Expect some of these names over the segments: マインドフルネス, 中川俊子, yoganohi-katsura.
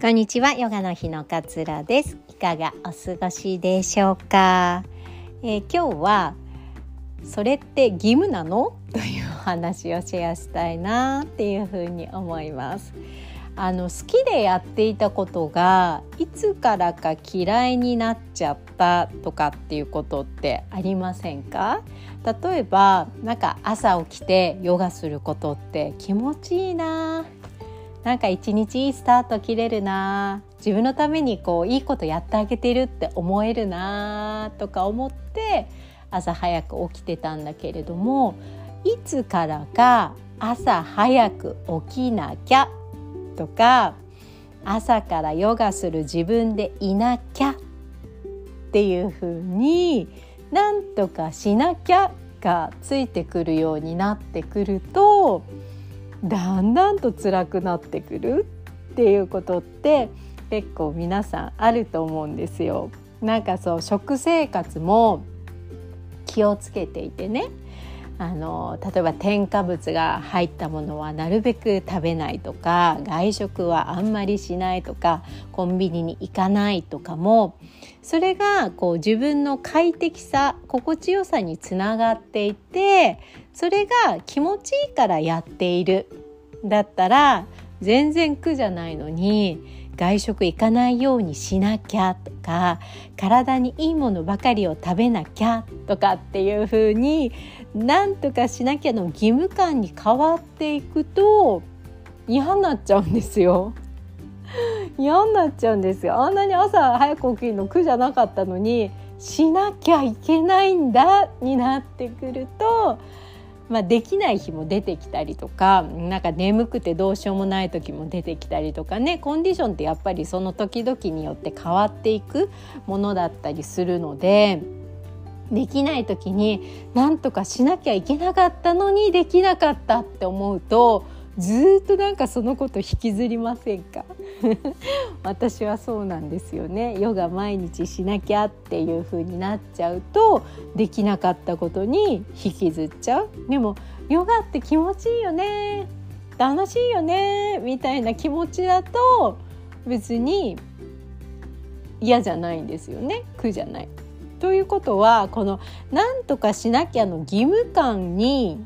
こんにちは、ヨガの日のかつらです。いかがお過ごしでしょうか。今日はそれって義務なの？という話をシェアしたいなっていうふうに思います。好きでやっていたことがいつからか嫌いになっちゃったとかっていうことってありませんか？例えばなんか朝起きてヨガすることって気持ちいいな、なんか一日いいスタート切れるな、自分のためにこういいことやってあげてるって思えるなとか思って朝早く起きてたんだけれども、いつからか朝早く起きなきゃとか朝からヨガする自分でいなきゃっていう風になんとかしなきゃがついてくるようになってくるとだんだんと辛くなってくるっていうことって結構皆さんあると思うんですよ。なんかそう食生活も気をつけていてね、例えば添加物が入ったものはなるべく食べないとか外食はあんまりしないとかコンビニに行かないとかもそれがこう自分の快適さ心地よさにつながっていて、それが気持ちいいからやっているだったら全然苦じゃないのに外食行かないようにしなきゃとか体にいいものばかりを食べなきゃとかっていう風になんとかしなきゃの義務感に変わっていくと嫌になっちゃうんですよ。嫌になっちゃうんですよ。あんなに朝早く起きるの苦じゃなかったのにしなきゃいけないんだになってくるとできない日も出てきたりとか、なんか眠くてどうしようもない時も出てきたりとかね、コンディションってやっぱりその時々によって変わっていくものだったりするので、できない時になんとかしなきゃいけなかったのにできなかったって思うとずっとなんかそのこと引きずりませんか？私はそうなんですよね。ヨガ毎日しなきゃっていう風になっちゃうとできなかったことに引きずっちゃう。でもヨガって気持ちいいよね、楽しいよねみたいな気持ちだと別に嫌じゃないんですよね、苦じゃない。ということはこのなんとかしなきゃの義務感に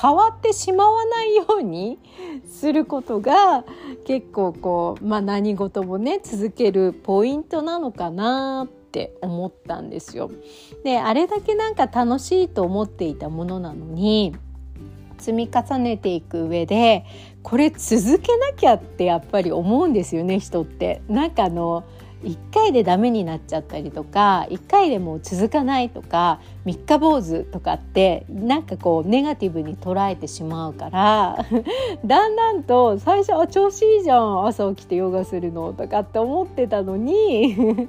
変わってしまわないようにすることが結構こう、何事もね続けるポイントなのかなって思ったんですよ。で、あれだけなんか楽しいと思っていたものなのに積み重ねていく上でこれ続けなきゃってやっぱり思うんですよね、人って。なんか1回でダメになっちゃったりとか1回でもう続かないとか三日坊主とかってなんかこうネガティブに捉えてしまうからだんだんと最初は調子いいじゃん朝起きてヨガするのとかって思ってたのに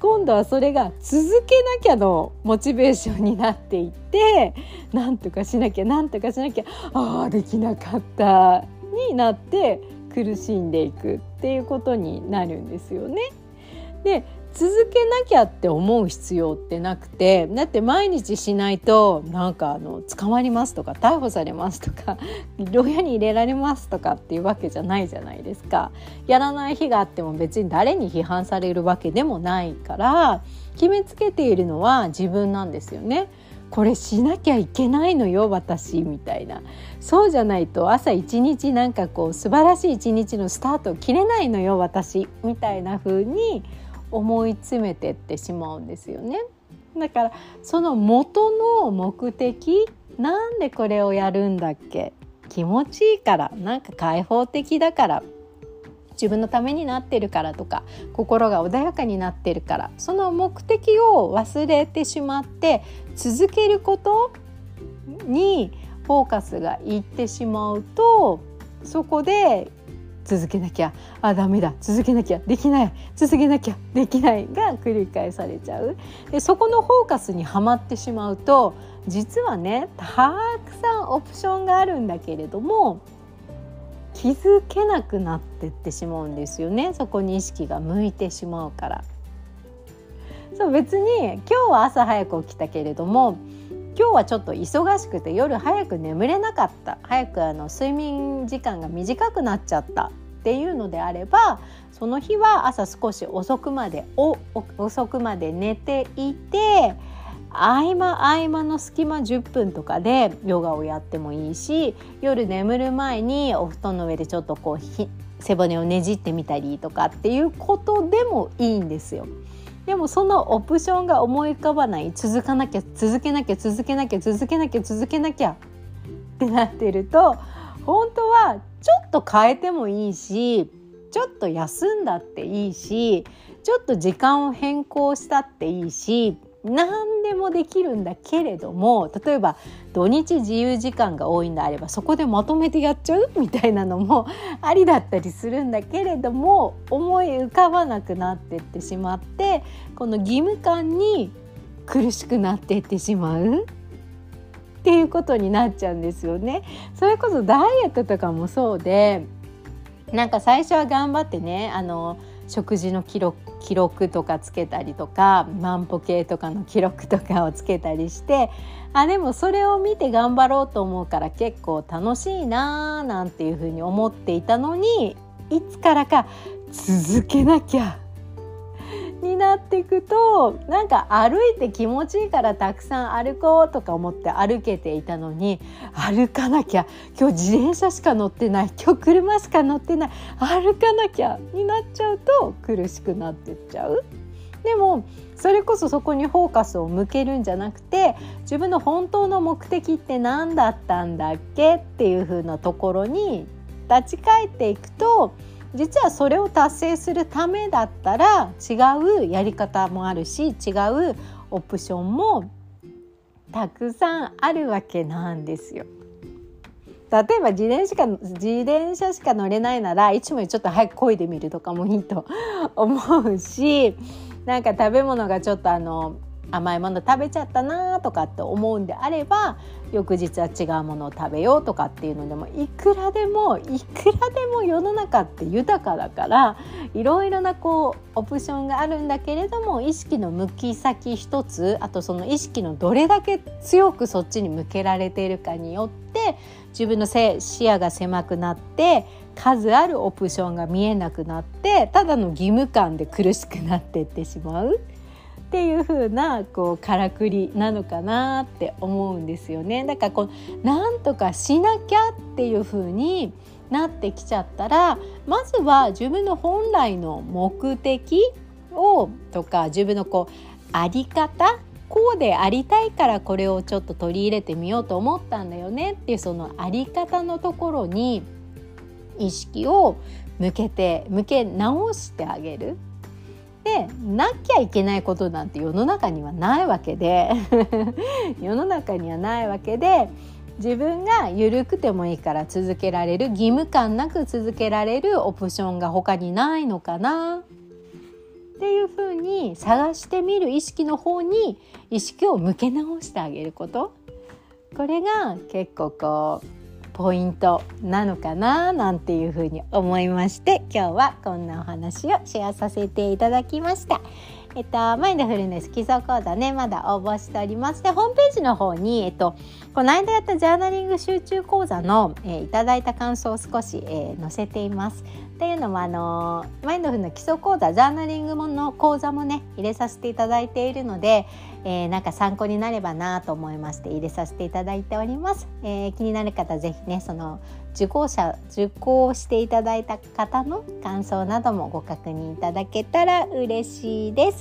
今度はそれが続けなきゃのモチベーションになっていって、なんとかしなきゃなんとかしなきゃできなかったになって苦しんでいくっていうことになるんですよね。で、続けなきゃって思う必要ってなくて、だって毎日しないとなんか捕まりますとか逮捕されますとか牢屋に入れられますとかっていうわけじゃないじゃないですか。やらない日があっても別に誰に批判されるわけでもないから決めつけているのは自分なんですよね。これしなきゃいけないのよ私みたいな、そうじゃないと朝一日なんかこう素晴らしい一日のスタートを切れないのよ私みたいな風に思い詰めてってしまうんですよね。だからその元の目的、なんでこれをやるんだっけ、気持ちいいから、なんか開放的だから、自分のためになってるからとか心が穏やかになってるから、その目的を忘れてしまって続けることにフォーカスがいってしまうとそこで続けなきゃダメだ、続けなきゃできない、続けなきゃできないが繰り返されちゃう。で、そこのフォーカスにはまってしまうと実はねたくさんオプションがあるんだけれども気づけなくなってってしまうんですよね。そこに意識が向いてしまうから。そう、別に今日は朝早く起きたけれども今日はちょっと忙しくて夜早く眠れなかった、早く睡眠時間が短くなっちゃったっていうのであれば、その日は朝少し遅くまで寝ていて、合間の隙間10分とかでヨガをやってもいいし、夜眠る前にお布団の上でちょっとこう背骨をねじってみたりとかっていうことでもいいんですよ。でもそのオプションが思い浮かばない、続けなきゃってなってると、本当はちょっと変えてもいいし、ちょっと休んだっていいし、ちょっと時間を変更したっていいし、何でもできるんだけれども、例えば土日自由時間が多いんであればそこでまとめてやっちゃうみたいなのもありだったりするんだけれども、思い浮かばなくなってってしまって、この義務感に苦しくなってってしまうっていうことになっちゃうんですよね。それこそダイエットとかもそうで、なんか最初は頑張ってね、食事の記録とかつけたりとか、万歩計とかの記録とかをつけたりして、でもそれを見て頑張ろうと思うから結構楽しいななんていうふうに思っていたのに、いつからか続けなきゃになっていくと、なんか歩いて気持ちいいからたくさん歩こうとか思って歩けていたのに、歩かなきゃ、今日自転車しか乗ってない、今日車しか乗ってない、歩かなきゃになっちゃうと苦しくなってっちゃう。でもそれこそそこにフォーカスを向けるんじゃなくて、自分の本当の目的って何だったんだっけっていう風なところに立ち返っていくと、実はそれを達成するためだったら違うやり方もあるし、違うオプションもたくさんあるわけなんですよ。例えば自転車しか乗れないなら、いつもよりちょっと早く漕いでみるとかもいいと思うし、なんか食べ物がちょっと甘いもの食べちゃったなとかって思うんであれば、翌日は違うものを食べようとかっていうのでも、いくらでも世の中って豊かだから、いろいろなこうオプションがあるんだけれども、意識の向き先一つ、あとその意識のどれだけ強くそっちに向けられているかによって、自分の視野が狭くなって、数あるオプションが見えなくなって、ただの義務感で苦しくなっていってしまうっていう風なこうからくりなのかなって思うんですよね。だからこうなんとかしなきゃっていう風になってきちゃったら、まずは自分の本来の目的をとか、自分のこうあり方、こうでありたいからこれをちょっと取り入れてみようと思ったんだよねっていう、そのあり方のところに意識を向け直してあげる。でなきゃいけないことなんて世の中にはないわけで、自分が緩くてもいいから続けられる、義務感なく続けられるオプションが他にないのかなっていうふうに探してみる意識の方に意識を向け直してあげること、これが結構こうポイントなのかななんていうふうに思いまして、今日はこんなお話をシェアさせていただきました。マインドフルネス基礎講座ね、まだ応募しております。でホームページの方に、この間やったジャーナリング集中講座の、いただいた感想を少し、載せています。というのも、マインドフルの基礎講座、ジャーナリングの講座もね入れさせていただいているので、なんか参考になればなと思いまして入れさせていただいております。気になる方ぜひね、その受講していただいた方の感想などもご確認いただけたら嬉しいです。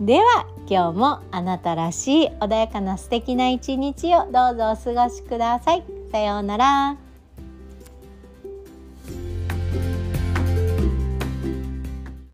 では今日もあなたらしい穏やかな素敵な一日をどうぞお過ごしください。さようなら。